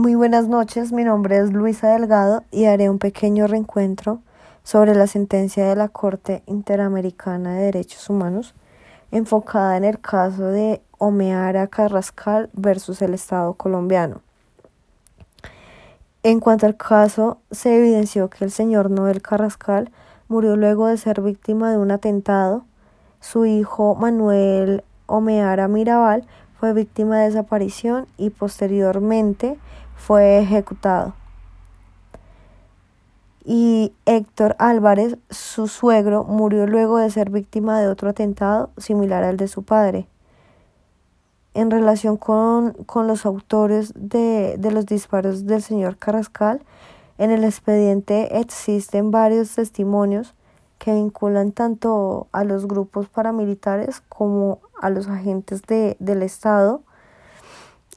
Muy buenas noches, mi nombre es Luisa Delgado y haré un pequeño reencuentro sobre la sentencia de la Corte Interamericana de Derechos Humanos enfocada en el caso de Omeara Carrascal versus el Estado colombiano. En cuanto al caso, se evidenció que el señor Noel Carrascal murió luego de ser víctima de un atentado. Su hijo Manuel Omeara Miraval fue víctima de desaparición y posteriormente fue ejecutado. Y Héctor Álvarez, su suegro, murió luego de ser víctima de otro atentado similar al de su padre. En relación con los autores de los disparos del señor Carrascal, en el expediente existen varios testimonios que vinculan tanto a los grupos paramilitares como a los agentes del Estado,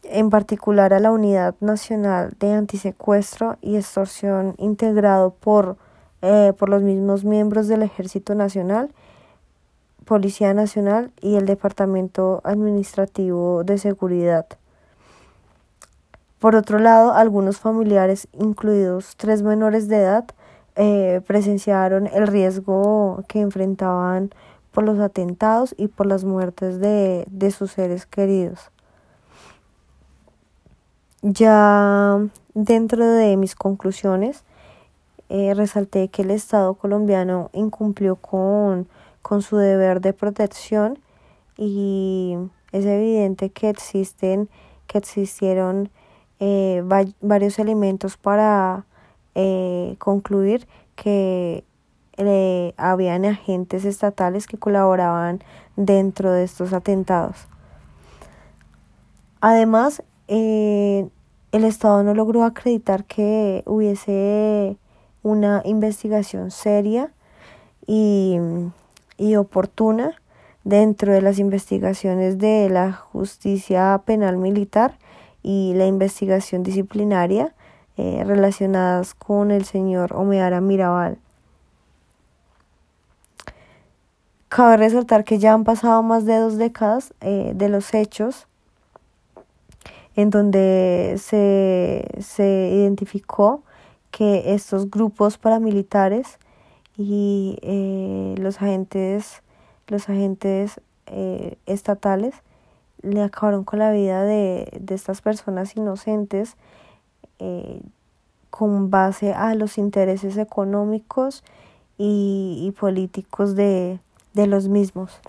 en particular a la Unidad Nacional de Antisecuestro y Extorsión, integrado por los mismos miembros del Ejército Nacional, Policía Nacional y el Departamento Administrativo de Seguridad. Por otro lado, algunos familiares, incluidos 3 menores de edad, presenciaron el riesgo que enfrentaban por los atentados y por las muertes de sus seres queridos. Ya dentro de mis conclusiones, resalté que el Estado colombiano incumplió con su deber de protección y es evidente que existieron varios elementos para concluir que habían agentes estatales que colaboraban dentro de estos atentados. Además, el Estado no logró acreditar que hubiese una investigación seria y oportuna dentro de las investigaciones de la justicia penal militar y la investigación disciplinaria relacionadas con el señor Omeara Miraval. Cabe resaltar que ya han pasado más de 2 décadas de los hechos en donde se identificó que estos grupos paramilitares y los agentes estatales le acabaron con la vida de estas personas inocentes con base a los intereses económicos y políticos de los mismos.